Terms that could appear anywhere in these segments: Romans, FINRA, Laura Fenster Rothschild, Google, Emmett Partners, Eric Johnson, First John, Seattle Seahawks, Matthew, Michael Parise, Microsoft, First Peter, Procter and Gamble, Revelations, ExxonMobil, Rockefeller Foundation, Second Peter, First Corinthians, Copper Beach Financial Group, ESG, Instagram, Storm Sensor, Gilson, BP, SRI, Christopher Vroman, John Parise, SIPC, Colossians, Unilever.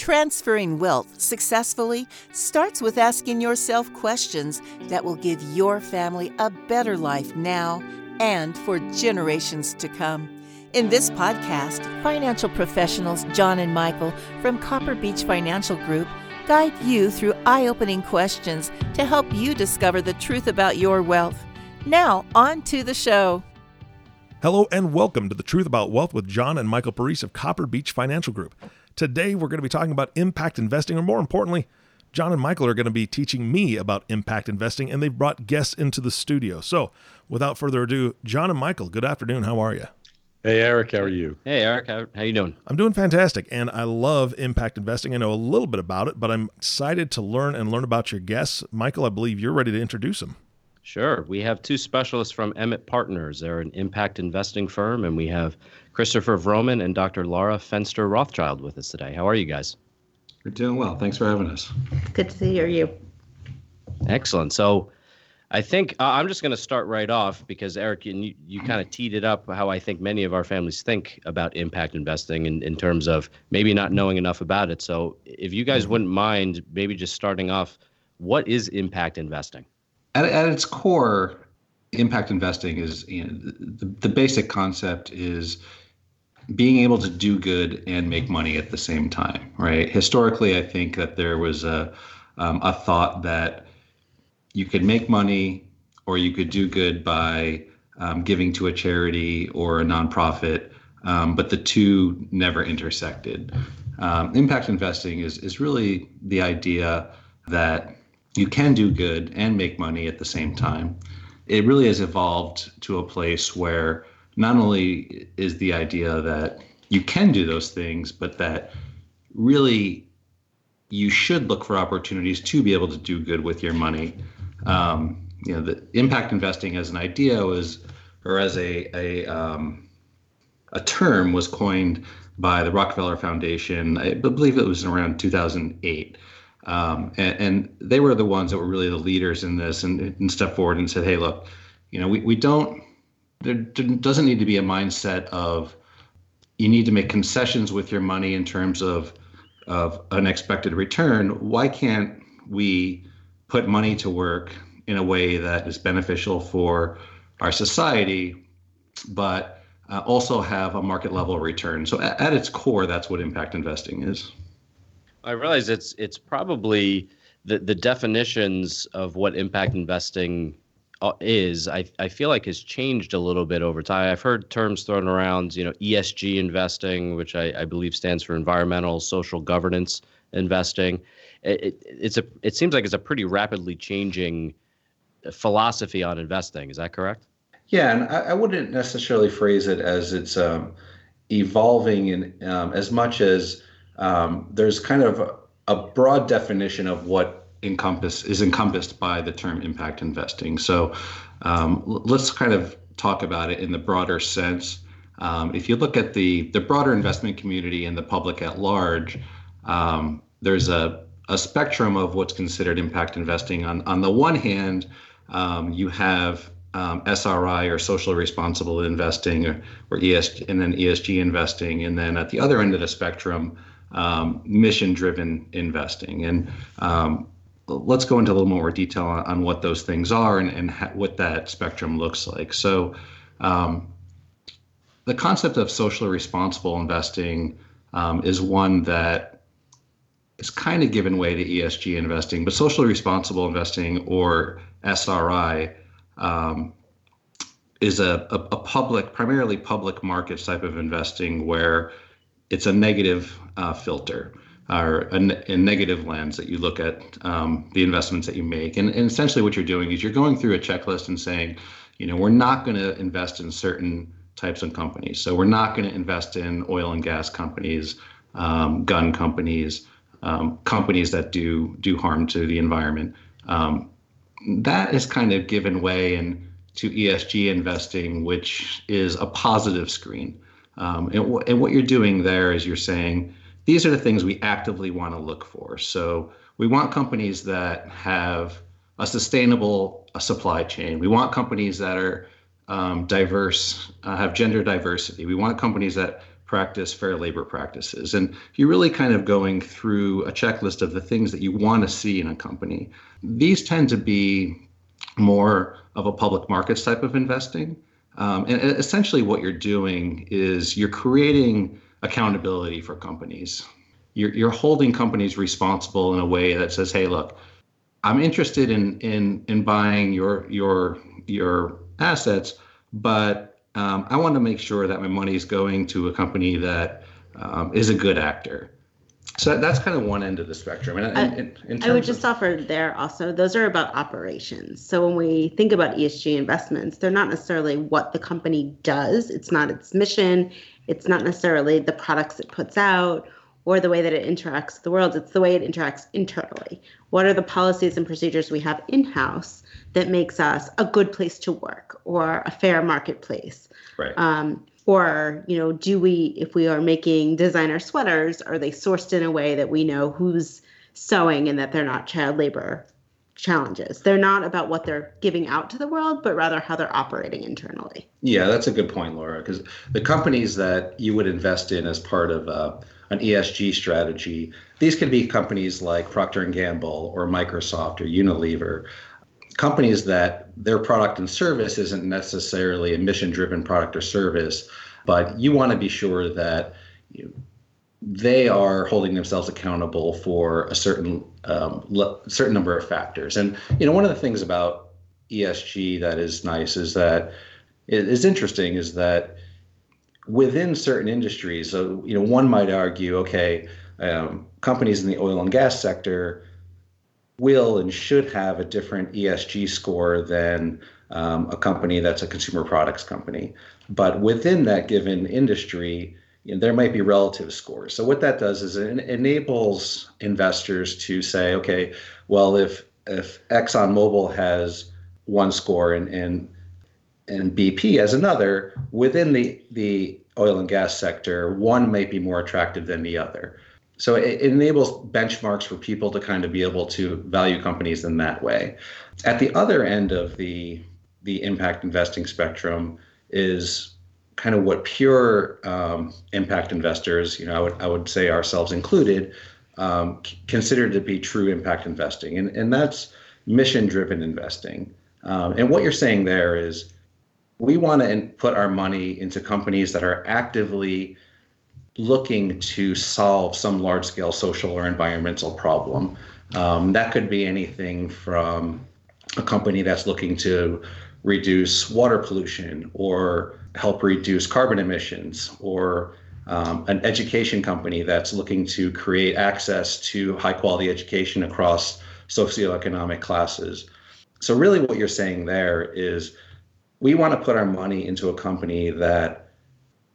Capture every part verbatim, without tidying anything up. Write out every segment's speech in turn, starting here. Transferring wealth successfully starts with asking yourself questions that will give your family a better life now and for generations to come. In this podcast, financial professionals John and Michael from Copper Beach Financial Group guide you through eye-opening questions to help you discover the truth about your wealth. Now, on to the show. Hello and welcome to The Truth About Wealth with John and Michael Parise of Copper Beach Financial Group. Today, we're going to be talking about impact investing, or more importantly, John and Michael are going to be teaching me about impact investing, and they've brought guests into the studio. So, without further ado, John and Michael, good afternoon. How are you? Hey, Eric, how are you? Hey, Eric, how, how you doing? I'm doing fantastic, and I love impact investing. I know a little bit about it, but I'm excited to learn and learn about your guests. Michael, I believe you're ready to introduce them. Sure. We have two specialists from Emmett Partners. They're an impact investing firm, and we have Christopher Vroman and Doctor Laura Fenster Rothschild with us today. How are you guys? We're doing well. Thanks for having us. Good to hear you. Excellent. So, I think uh, I'm just going to start right off because, Eric, you, you kind of teed it up how I think many of our families think about impact investing in, in terms of maybe not knowing enough about it. So if you guys wouldn't mind maybe just starting off, what is impact investing? At, at its core, impact investing is, you know, the, the basic concept is being able to do good and make money at the same time, right? Historically, I think that there was a um, a thought that you could make money or you could do good by um, giving to a charity or a nonprofit, um, but the two never intersected. Um, impact investing is is really the idea that you can do good and make money at the same time. It really has evolved to a place where not only is the idea that you can do those things, but that really you should look for opportunities to be able to do good with your money. Um, you know, the impact investing as an idea was, or as a a um, a term was coined by the Rockefeller Foundation. I believe it was around two thousand eight, um, and, and they were the ones that were really the leaders in this and, and stepped forward and said, "Hey, look, you know, we we don't. There doesn't need to be a mindset of you need to make concessions with your money in terms of of an expected return. Why can't we put money to work in a way that is beneficial for our society, but uh, also have a market level return?" So at, at its core, that's what impact investing is. I realize it's it's probably the, the definitions of what impact investing is, I, I feel like has changed a little bit over time. I've heard terms thrown around, you know, E S G investing, which I, I believe stands for environmental, social governance investing. It, it, it's a, it seems like it's a pretty rapidly changing philosophy on investing. Is that correct? Yeah, and I, I wouldn't necessarily phrase it as it's um, evolving in um, as much as um, there's kind of a, a broad definition of what encompass is encompassed by the term impact investing. So um, l- let's kind of talk about it in the broader sense. Um, if you look at the the broader investment community and the public at large, um, there's a, a spectrum of what's considered impact investing. On, on the one hand, um, you have um, S R I or social responsible investing, or, or E S G, and then E S G investing. And then at the other end of the spectrum, um, mission-driven investing. And um, let's go into a little more detail on, on what those things are and, and ha- what that spectrum looks like. So um, the concept of socially responsible investing um, is one that is kind of given way to E S G investing, but socially responsible investing, or S R I, um, is a, a, a public, primarily public markets type of investing where it's a negative uh, filter, or a, ne- a negative lens that you look at um, the investments that you make. And, and essentially what you're doing is you're going through a checklist and saying, you know, we're not going to invest in certain types of companies. So we're not going to invest in oil and gas companies, um, gun companies, um, companies that do do harm to the environment. Um, that is kind of given way in, to E S G investing, which is a positive screen. Um, and, w- and what you're doing there is you're saying, these are the things we actively want to look for. So we want companies that have a sustainable supply chain. We want companies that are um, diverse, uh, have gender diversity. We want companies that practice fair labor practices. And you're really kind of going through a checklist of the things that you want to see in a company. These tend to be more of a public markets type of investing. Um, and essentially what you're doing is you're creating accountability for companies. You're, you're holding companies responsible in a way that says, hey, look, I'm interested in in in buying your your your assets, but um, I want to make sure that my money is going to a company that um, is a good actor. So that's kind of one end of the spectrum. And I, in, in I would just of, offer there also, those are about operations. So when we think about E S G investments, they're not necessarily what the company does. It's not its mission. It's not necessarily the products it puts out or the way that it interacts with the world. It's the way it interacts internally. What are the policies and procedures we have in-house that makes us a good place to work or a fair marketplace? Right. Um, Or, you know, do we, if we are making designer sweaters, are they sourced in a way that we know who's sewing and that they're not child labor challenges? They're not about what they're giving out to the world, but rather how they're operating internally. Yeah, that's a good point, Laura, because the companies that you would invest in as part of uh, an E S G strategy, these could be companies like Procter and Gamble or Microsoft or Unilever. Companies that their product and service isn't necessarily a mission-driven product or service, but you want to be sure that you, they are holding themselves accountable for a certain um, le- certain number of factors. And you know, one of the things about E S G that is nice is that it is interesting is that within certain industries, so you know, one might argue, okay, um, companies in the oil and gas sector will and should have a different E S G score than um, a company that's a consumer products company. But within that given industry, you know, there might be relative scores. So what that does is it enables investors to say, okay, well, if if ExxonMobil has one score and and, and B P has another, within the, the oil and gas sector, one might be more attractive than the other. So it enables benchmarks for people to kind of be able to value companies in that way. At the other end of the the impact investing spectrum is kind of what pure um, impact investors, you know, I would I would say ourselves included, um, consider to be true impact investing, and and that's mission-driven investing. Um, and what you're saying there is, we want to put our money into companies that are actively looking to solve some large-scale social or environmental problem. Um, that could be anything from a company that's looking to reduce water pollution or help reduce carbon emissions, or um, an education company that's looking to create access to high-quality education across socioeconomic classes. So really what you're saying there is we want to put our money into a company that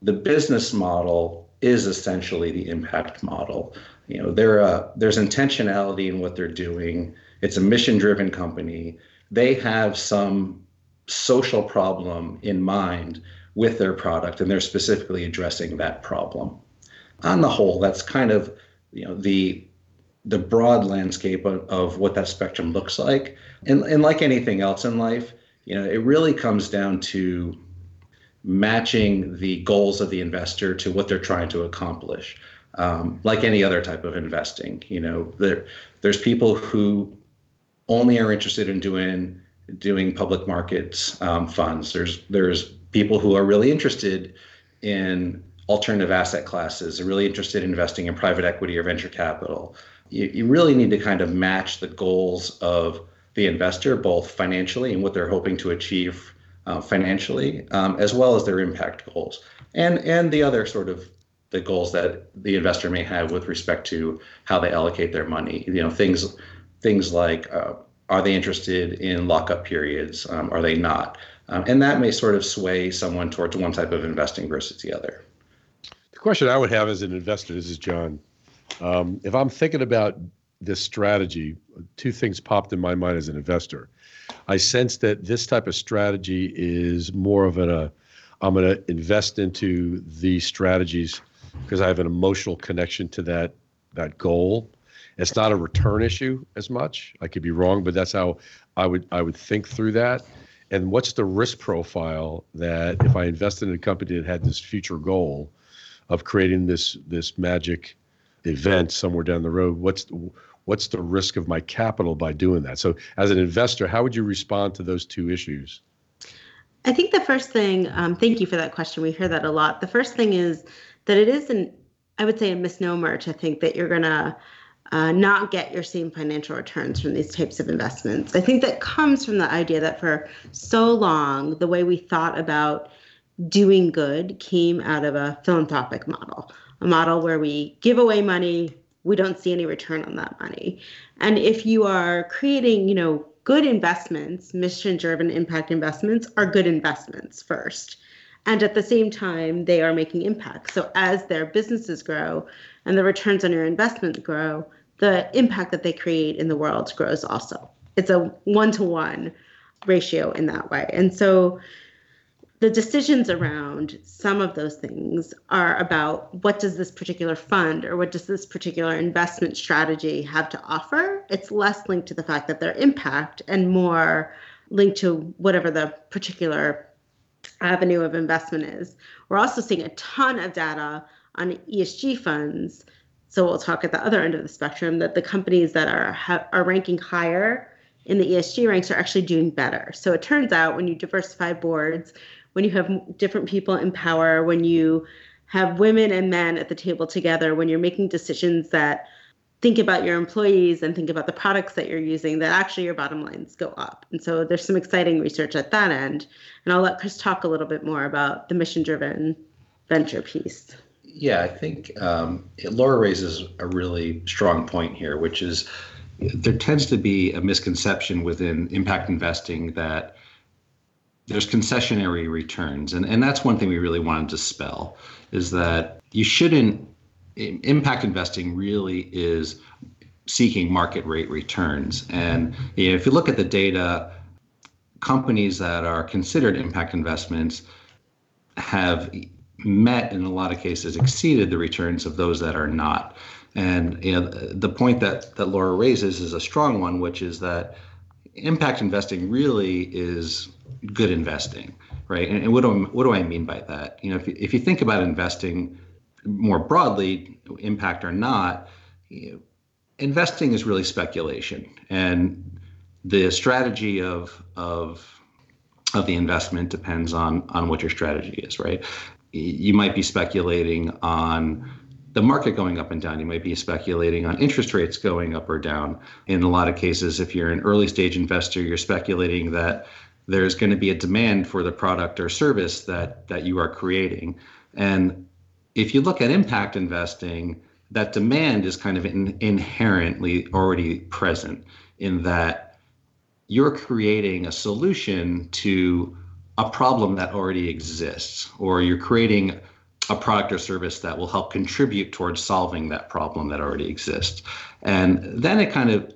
the business model is essentially the impact model. You know, they're a, there's intentionality in what they're doing. It's a mission-driven company. They have some social problem in mind with their product, and they're specifically addressing that problem. On the whole, that's kind of, you know, the the broad landscape of, of what that spectrum looks like. And and like anything else in life, you know, it really comes down to matching the goals of the investor to what they're trying to accomplish. Um, like any other type of investing, you know, there there's people who only are interested in doing doing public markets um, funds. There's there's people who are really interested in alternative asset classes, are really interested in investing in private equity or venture capital. You, you really need to kind of match the goals of the investor, both financially and what they're hoping to achieve Uh, financially, um, as well as their impact goals, and and the other sort of the goals that the investor may have with respect to how they allocate their money. You know, things things like uh, are they interested in lockup periods? Um, are they not? Um, and that may sort of sway someone towards one type of investing versus the other. The question I would have as an investor, this is John, um, if I'm thinking about this strategy, two things popped in my mind as an investor. I sense that this type of strategy is more of an, uh, I'm going to invest into these strategies because I have an emotional connection to that that goal. It's not a return issue as much. I could be wrong, but that's how I would I would think through that. And what's the risk profile that if I invested in a company that had this future goal, of creating this this magic event somewhere down the road? What's what's the risk of my capital by doing that? So as an investor, how would you respond to those two issues? I think the first thing, um, thank you for that question. We hear that a lot. The first thing is that it is an, I would say, a misnomer to think that you're going to uh, not get your same financial returns from these types of investments. I think that comes from the idea that for so long, the way we thought about doing good came out of a philanthropic model, a model where we give away money, we don't see any return on that money. And if you are creating, you know, good investments, mission-driven impact investments are good investments first. And at the same time, they are making impact. So as their businesses grow and the returns on your investment grow, the impact that they create in the world grows also. It's a one-to-one ratio in that way. And so the decisions around some of those things are about what does this particular fund or what does this particular investment strategy have to offer? It's less linked to the fact that their impact and more linked to whatever the particular avenue of investment is. We're also seeing a ton of data on E S G funds. So we'll talk at the other end of the spectrum that the companies that are ha- are ranking higher in the E S G ranks are actually doing better. So it turns out when you diversify boards, when you have different people in power, when you have women and men at the table together, when you're making decisions that think about your employees and think about the products that you're using, that actually your bottom lines go up. And so there's some exciting research at that end. And I'll let Chris talk a little bit more about the mission-driven venture piece. Yeah, I think um, Laura raises a really strong point here, which is there tends to be a misconception within impact investing that there's concessionary returns. And, and that's one thing we really wanted to dispel, is that you shouldn't, impact investing really is seeking market rate returns. And you know, if you look at the data, companies that are considered impact investments have met, in a lot of cases, exceeded the returns of those that are not. And you know, the point that, that Laura raises is a strong one, which is that impact investing really is good investing, right? And, and what do I, what do I mean by that? You know, if you, if you think about investing more broadly, impact or not, you know, investing is really speculation, and the strategy of of of the investment depends on on what your strategy is, right? You might be speculating on the market going up and down. You might be speculating on interest rates going up or down. In a lot of cases, if you're an early stage investor, you're speculating that there's going to be a demand for the product or service that that you are creating. And if you look at impact investing, that demand is kind of in, inherently already present, in that you're creating a solution to a problem that already exists, or you're creating a product or service that will help contribute towards solving that problem that already exists. And then it kind of,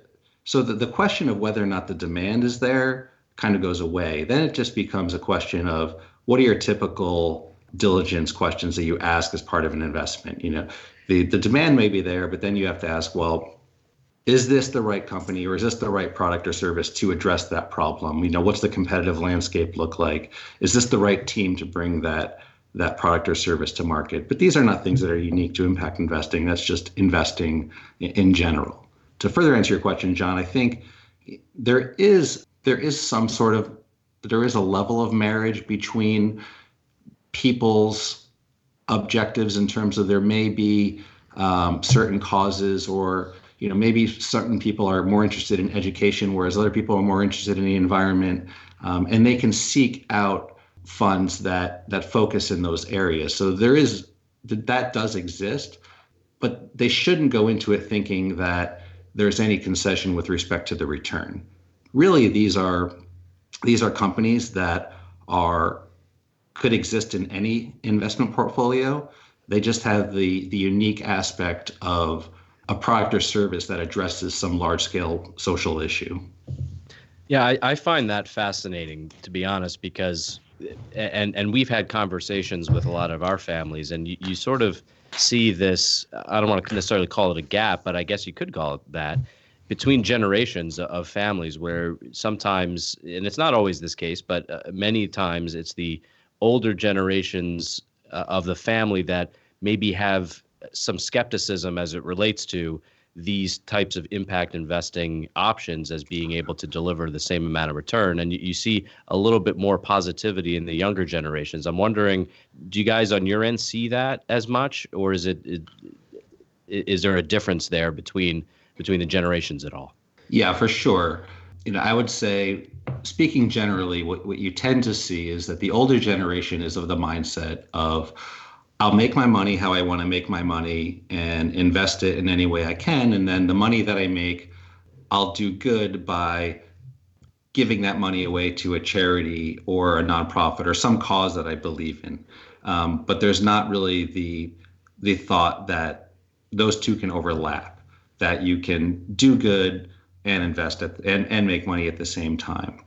so the, the question of whether or not the demand is there kind of goes away. Then it just becomes a question of what are your typical diligence questions that you ask as part of an investment. You know, the, the demand may be there, but then you have to ask, well, is this the right company, or is this the right product or service to address that problem? You know, what's the competitive landscape look like? Is this the right team to bring that that product or service to market? But these are not things that are unique to impact investing. That's just investing in general. To further answer your question, John, I think there is there is some sort of there is a level of marriage between people's objectives, in terms of there may be um, certain causes, or you know, maybe certain people are more interested in education, whereas other people are more interested in the environment, um, and they can seek out funds that that focus in those areas. So there is that does exist, but they shouldn't go into it thinking that there's any concession with respect to the return. Really, these are these are companies that are could exist in any investment portfolio. They just have the the unique aspect of a product or service that addresses some large-scale social issue. Yeah, I, I find that fascinating, to be honest, because and and we've had conversations with a lot of our families, and you, you sort of see this, I don't want to necessarily call it a gap, but I guess you could call it that, between generations of families, where sometimes, and it's not always this case, but many times it's the older generations uh, of the family that maybe have some skepticism as it relates to these types of impact investing options as being able to deliver the same amount of return. And you, you see a little bit more positivity in the younger generations. I'm wondering, do you guys on your end see that as much, or is it, it is there a difference there between between the generations at all? Yeah, for sure. You know, I would say, speaking generally, what, what you tend to see is that the older generation is of the mindset of, I'll make my money how I want to make my money and invest it in any way I can. And then the money that I make, I'll do good by giving that money away to a charity or a nonprofit or some cause that I believe in. Um, but there's not really the the thought that those two can overlap, that you can do good and invest at, and, and make money at the same time.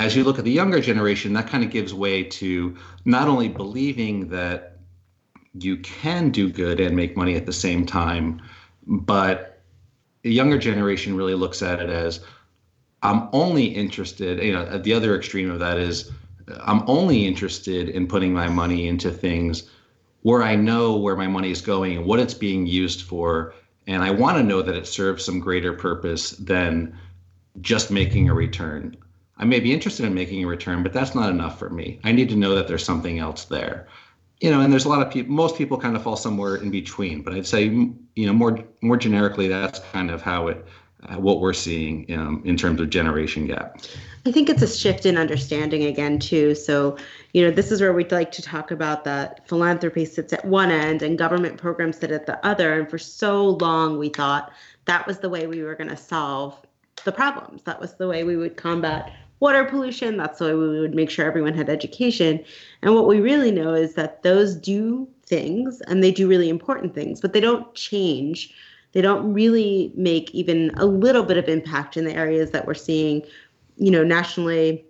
As you look at the younger generation, that kind of gives way to not only believing that you can do good and make money at the same time, but the younger generation really looks at it as, I'm only interested, you know, the other extreme of that is, I'm only interested in putting my money into things where I know where my money is going and what it's being used for. And I want to know that it serves some greater purpose than just making a return. I may be interested in making a return, but that's not enough for me. I need to know that there's something else there. You know, and there's a lot of people, most people kind of fall somewhere in between, but I'd say, you know, more more generically, that's kind of how it, uh, what we're seeing um, in terms of generation gap. I think it's a shift in understanding again, too. So, you know, this is where we'd like to talk about that philanthropy sits at one end and government programs sit at the other. And for so long, we thought that was the way we were going to solve the problems. That was the way we would combat water pollution. That's the way we would make sure everyone had education. And what we really know is that those do things, and they do really important things, but they don't change. They don't really make even a little bit of impact in the areas that we're seeing, you know, nationally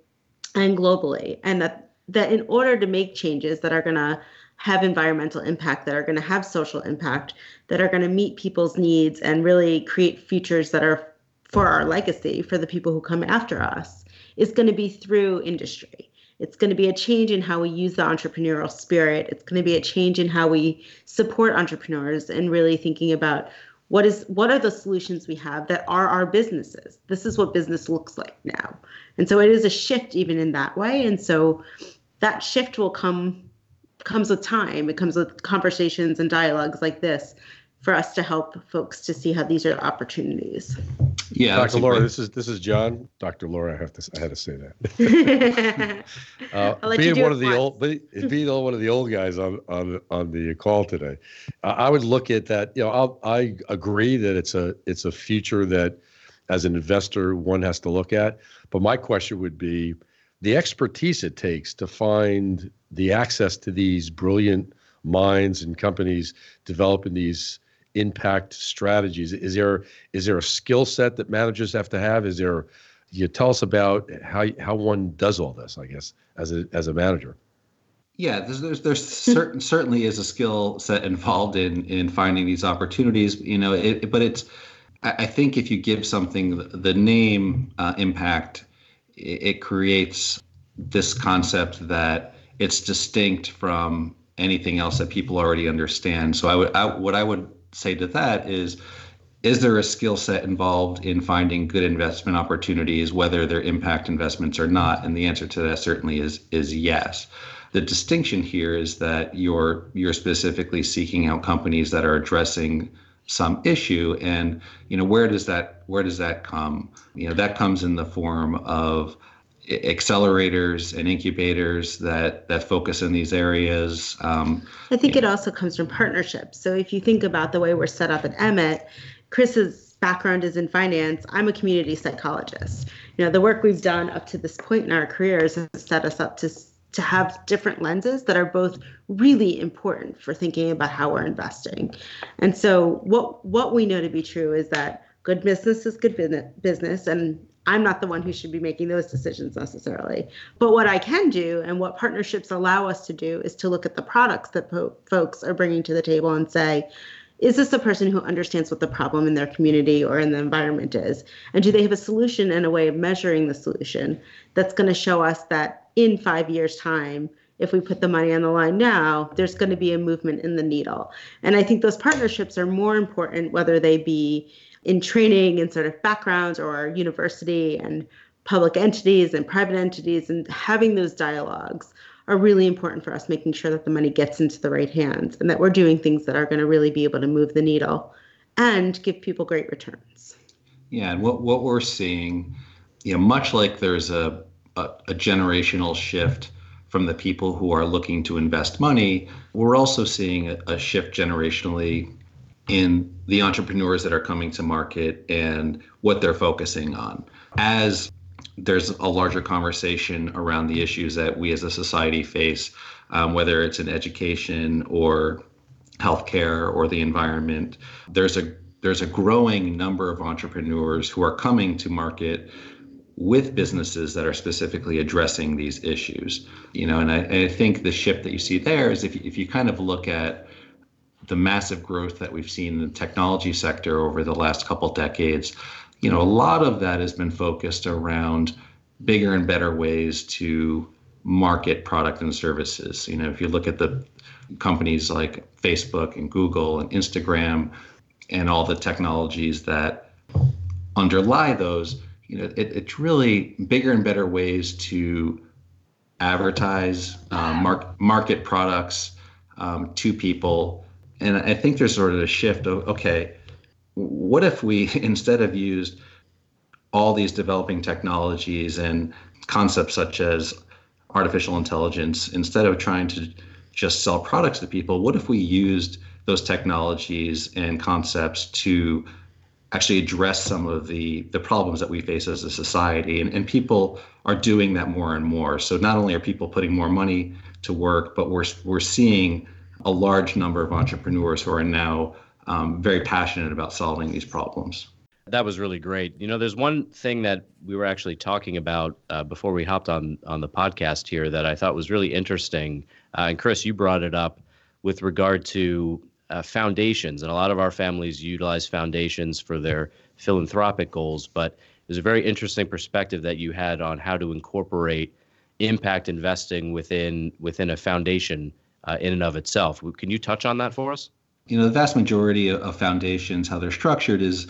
and globally. And that, that in order to make changes that are going to have environmental impact, that are going to have social impact, that are going to meet people's needs and really create futures that are for our legacy, for the people who come after us, is going to be through industry. It's going to be a change in how we use the entrepreneurial spirit. It's going to be a change in how we support entrepreneurs and really thinking about what is what are the solutions we have that are our businesses. This is what business looks like now. And so it is a shift even in that way. And so that shift will come comes with time. It comes with conversations and dialogues like this for us to help folks to see how these are opportunities. Yeah, Doctor Laura, this is this is John. Doctor Laura, I have to I had to say that. uh, being one of the old, being one of the old guys on on on the call today, uh, I would look at that. You know, I'll, I agree that it's a it's a future that, as an investor, one has to look at. But my question would be, the expertise it takes to find the access to these brilliant minds and companies developing these impact strategies. Is there is there a skill set that managers have to have? Is there, you tell us about how how one does all this, I guess, as a as a manager. Yeah, there's there's, there's certain certainly is a skill set involved in in finding these opportunities. You know, it, but it's I, I think if you give something the, the name uh, impact, it, it creates this concept that it's distinct from anything else that people already understand. So I would I, what I would say to that is, is there a skill set involved in finding good investment opportunities, whether they're impact investments or not? And the answer to that certainly is is yes. The distinction here is that you're you're specifically seeking out companies that are addressing some issue. And, you know, where does that where does that come? You know, that comes in the form of accelerators and incubators that that focus in these areas. Um, I think it also comes from partnerships. So if you think about the way we're set up at Emmett, Chris's background is in finance. I'm a community psychologist. You know, the work we've done up to this point in our careers has set us up to to have different lenses that are both really important for thinking about how we're investing. And so what what we know to be true is that good business is good business, and I'm not the one who should be making those decisions necessarily. But what I can do and what partnerships allow us to do is to look at the products that po- folks are bringing to the table and say, is this a person who understands what the problem in their community or in the environment is? And do they have a solution and a way of measuring the solution that's going to show us that in five years' time, if we put the money on the line now, there's going to be a movement in the needle. And I think those partnerships are more important, whether they be in training and sort of backgrounds or university and public entities and private entities, and having those dialogues are really important for us, making sure that the money gets into the right hands and that we're doing things that are going to really be able to move the needle and give people great returns. Yeah, and what, what we're seeing, you know, much like there's a, a, a generational shift from the people who are looking to invest money, we're also seeing a, a shift generationally in the entrepreneurs that are coming to market and what they're focusing on. As there's a larger conversation around the issues that we as a society face, um, whether it's in education or healthcare or the environment, there's a there's a growing number of entrepreneurs who are coming to market with businesses that are specifically addressing these issues. You know, and I, I think the shift that you see there is if you, if you kind of look at the massive growth that we've seen in the technology sector over the last couple decades, you know, a lot of that has been focused around bigger and better ways to market product and services. You know, if you look at the companies like Facebook and Google and Instagram and all the technologies that underlie those, you know, it, it's really bigger and better ways to advertise, uh, mark, market products um, to people. And I think there's sort of a shift of, okay, what if we instead of used all these developing technologies and concepts such as artificial intelligence, instead of trying to just sell products to people, what if we used those technologies and concepts to actually address some of the, the problems that we face as a society? And, and people are doing that more and more. So not only are people putting more money to work, but we're we're seeing a large number of entrepreneurs who are now Um, very passionate about solving these problems. That was really great. You know, there's one thing that we were actually talking about uh, before we hopped on on the podcast here that I thought was really interesting. Uh, and Chris, you brought it up with regard to uh, foundations. And a lot of our families utilize foundations for their philanthropic goals. But there's a very interesting perspective that you had on how to incorporate impact investing within within a foundation uh, in and of itself. Can you touch on that for us? You know, the vast majority of foundations, how they're structured is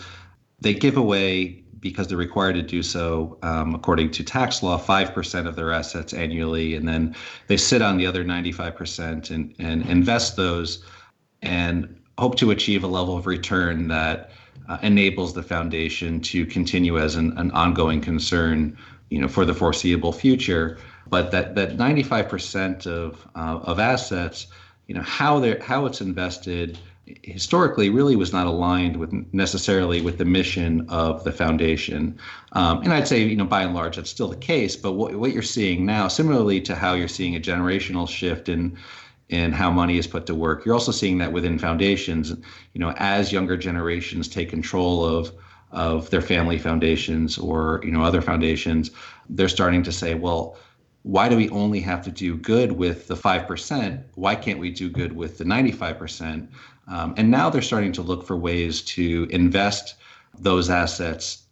they give away, because they're required to do so, um, according to tax law, five percent of their assets annually, and then they sit on the other ninety-five percent and, and invest those and hope to achieve a level of return that uh, enables the foundation to continue as an, an ongoing concern, you know, for the foreseeable future. But that, that ninety-five percent of uh, of assets, you know, how they're how it's invested historically really was not aligned with necessarily with the mission of the foundation. Um, and I'd say, you know, by and large, that's still the case. But what, what you're seeing now, similarly to how you're seeing a generational shift in in how money is put to work, you're also seeing that within foundations, you know, as younger generations take control of of their family foundations or, you know, other foundations, they're starting to say, well, why do we only have to do good with the five percent? Why can't we do good with the ninety-five percent? Um, and now they're starting to look for ways to invest those assets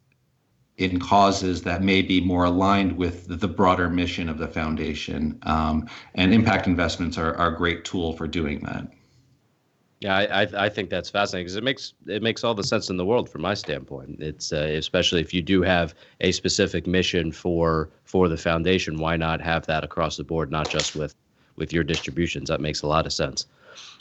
in causes that may be more aligned with the, the broader mission of the foundation. Um, and impact investments are, are a great tool for doing that. Yeah, I, I think that's fascinating because it makes it makes all the sense in the world from my standpoint. It's uh, especially if you do have a specific mission for for the foundation, why not have that across the board, not just with with your distributions? That makes a lot of sense.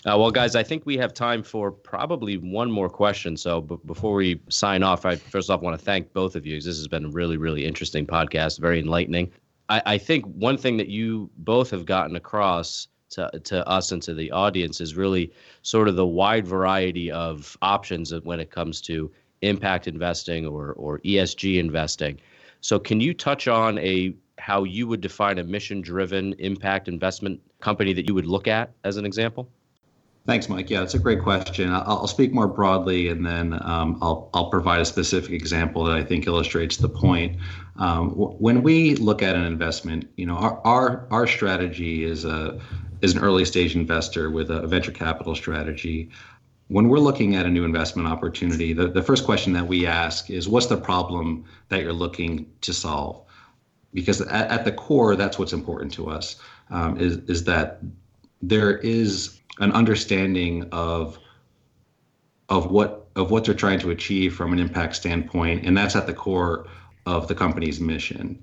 Uh, well, guys, I think we have time for probably one more question. So b- before we sign off, I first off want to thank both of you. This has been a really, really interesting podcast, very enlightening. I, I think one thing that you both have gotten across To, to us and to the audience is really sort of the wide variety of options when it comes to impact investing or or E S G investing. So can you touch on a how you would define a mission-driven impact investment company that you would look at as an example? Thanks, Mike. Yeah, that's a great question. I'll, I'll speak more broadly, and then um, I'll I'll provide a specific example that I think illustrates the point. Um, w- when we look at an investment, you know, our our, our strategy is a is an early stage investor with a venture capital strategy. When we're looking at a new investment opportunity, the, the first question that we ask is, what's the problem that you're looking to solve? because at, at the core, that's what's important to us, um, is, is that there is an understanding of of what of what they're trying to achieve from an impact standpoint, and that's at the core of the company's mission.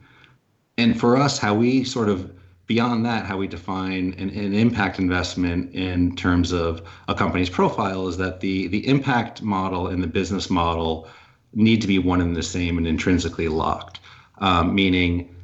And for us, how we sort of, beyond that, how we define an, an impact investment in terms of a company's profile is that the the impact model and the business model need to be one and the same and intrinsically locked, um, meaning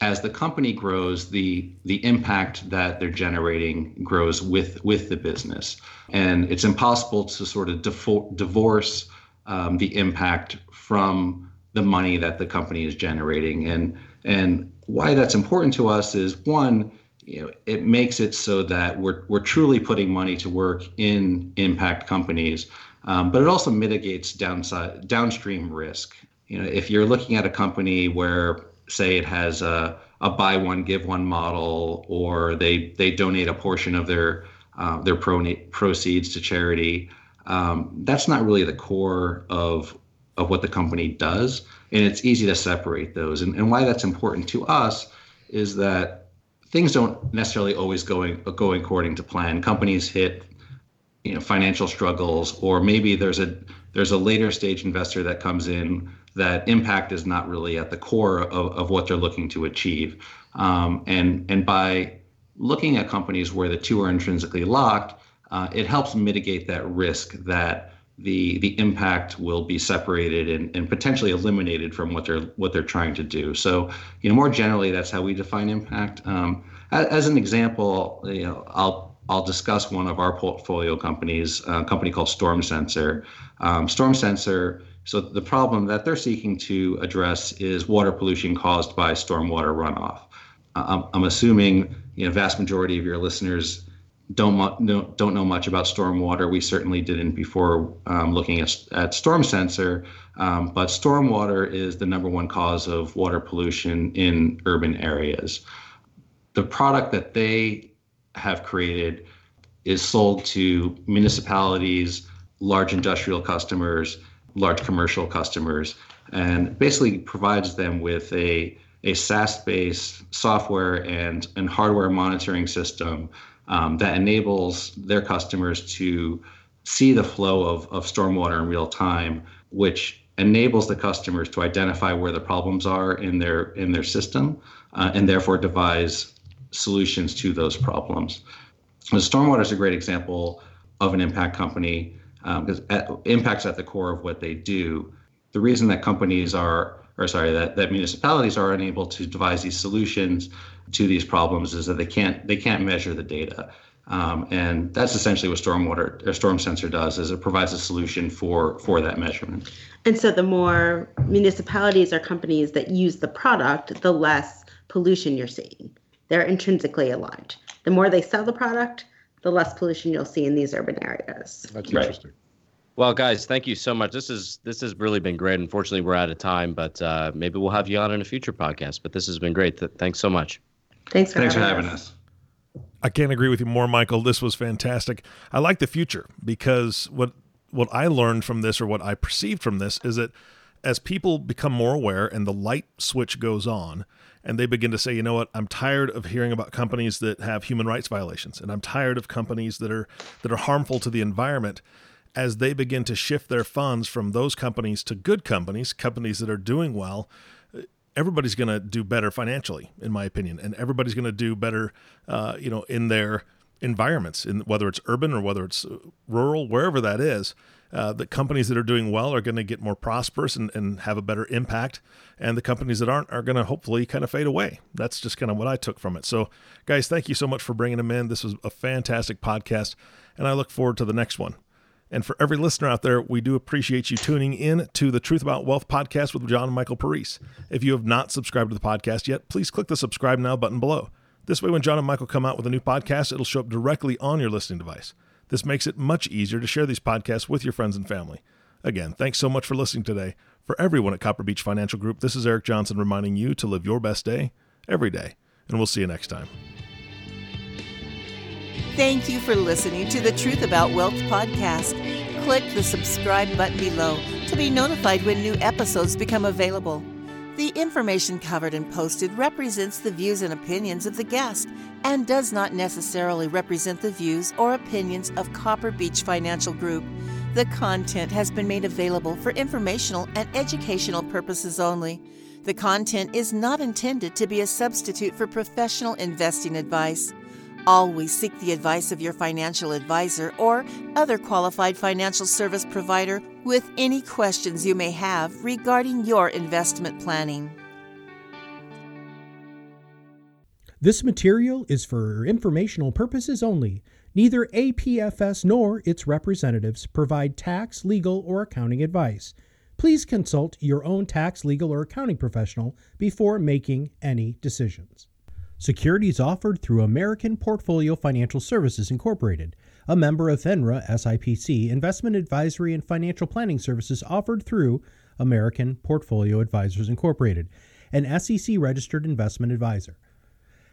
as the company grows, the the impact that they're generating grows with with the business. And it's impossible to sort of defo- divorce um, the impact from the money that the company is generating. And and why that's important to us is, one, you know, it makes it so that we're we're truly putting money to work in impact companies, um, but it also mitigates downside downstream risk. You know, if you're looking at a company where, say, it has a, a buy one, give one model, or they they donate a portion of their uh, their pro- proceeds to charity. Um, that's not really the core of of what the company does, and it's easy to separate those. And, and why that's important to us is that things don't necessarily always go, go according to plan. Companies hit, you know, financial struggles, or maybe there's a there's a later stage investor that comes in that impact is not really at the core of, of what they're looking to achieve. Um, and and by looking at companies where the two are intrinsically locked, uh, it helps mitigate that risk that the the impact will be separated and, and potentially eliminated from what they're what they're trying to do. So, you know, more generally, that's how we define impact. Um, as, as an example, you know, I'll. I'll discuss one of our portfolio companies, a company called Storm Sensor. Um, Storm Sensor, so the problem that they're seeking to address is water pollution caused by stormwater runoff. Uh, I'm assuming, you know, vast majority of your listeners don't mu- know, don't know much about stormwater. We certainly didn't before um, looking at, at Storm Sensor, um, but stormwater is the number one cause of water pollution in urban areas. The product that they have created is sold to municipalities, large industrial customers, large commercial customers, and basically provides them with a a SaaS-based software and and hardware monitoring system um, that enables their customers to see the flow of of stormwater in real time, which enables the customers to identify where the problems are in their in their system, uh, and therefore devise solutions to those problems. So stormwater is a great example of an impact company um, because at, impact's at the core of what they do. The reason that companies are, or sorry, that, that municipalities are unable to devise these solutions to these problems is that they can't they can't measure the data, um, and that's essentially what stormwater or Storm Sensor does, is it provides a solution for for that measurement. And so, the more municipalities or companies that use the product, the less pollution you're seeing. They're intrinsically aligned. The more they sell the product, the less pollution you'll see in these urban areas. That's right. Interesting. Well, guys, thank you so much. This is this has really been great. Unfortunately, we're out of time, but uh, maybe we'll have you on in a future podcast. But this has been great. Th- thanks so much. Thanks for, thanks having, for having us. us. I can't agree with you more, Michael. This was fantastic. I like the future because what what I learned from this, or what I perceived from this, is that as people become more aware and the light switch goes on, and they begin to say, you know what, I'm tired of hearing about companies that have human rights violations, and I'm tired of companies that are that are harmful to the environment. As they begin to shift their funds from those companies to good companies, companies that are doing well, everybody's going to do better financially, in my opinion, and everybody's going to do better, uh, you know, in their environments, in whether it's urban or whether it's rural, wherever that is. Uh, the companies that are doing well are going to get more prosperous and, and have a better impact. And the companies that aren't are going to hopefully kind of fade away. That's just kind of what I took from it. So, guys, thank you so much for bringing them in. This was a fantastic podcast, and I look forward to the next one. And for every listener out there, we do appreciate you tuning in to the Truth About Wealth podcast with John and Michael Parise. If you have not subscribed to the podcast yet, please click the subscribe now button below. This way, when John and Michael come out with a new podcast, it'll show up directly on your listening device. This makes it much easier to share these podcasts with your friends and family. Again, thanks so much for listening today. For everyone at Copper Beach Financial Group, this is Eric Johnson reminding you to live your best day every day, and we'll see you next time. Thank you for listening to the Truth About Wealth podcast. Click the subscribe button below to be notified when new episodes become available. The information covered and posted represents the views and opinions of the guest and does not necessarily represent the views or opinions of Copper Beach Financial Group. The content has been made available for informational and educational purposes only. The content is not intended to be a substitute for professional investing advice. Always seek the advice of your financial advisor or other qualified financial service provider with any questions you may have regarding your investment planning. This material is for informational purposes only. Neither A P F S nor its representatives provide tax, legal, or accounting advice. Please consult your own tax, legal, or accounting professional before making any decisions. Securities offered through American Portfolio Financial Services, Incorporated, a member of FINRA S I P C, investment advisory and financial planning services offered through American Portfolio Advisors, Incorporated, an S E C-registered investment advisor.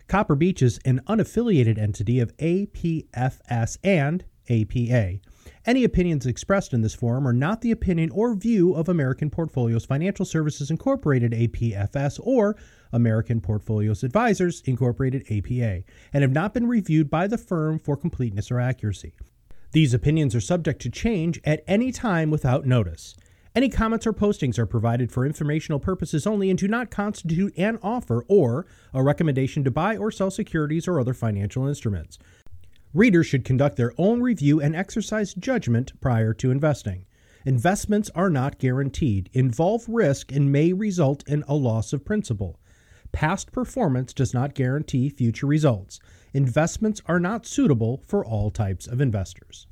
Copper Beach is an unaffiliated entity of A P F S and A P A. Any opinions expressed in this forum are not the opinion or view of American Portfolios Financial Services Incorporated, A P F S, or American Portfolios Advisors Incorporated, A P A, and have not been reviewed by the firm for completeness or accuracy. These opinions are subject to change at any time without notice. Any comments or postings are provided for informational purposes only and do not constitute an offer or a recommendation to buy or sell securities or other financial instruments. Readers should conduct their own review and exercise judgment prior to investing. Investments are not guaranteed, involve risk, and may result in a loss of principal. Past performance does not guarantee future results. Investments are not suitable for all types of investors.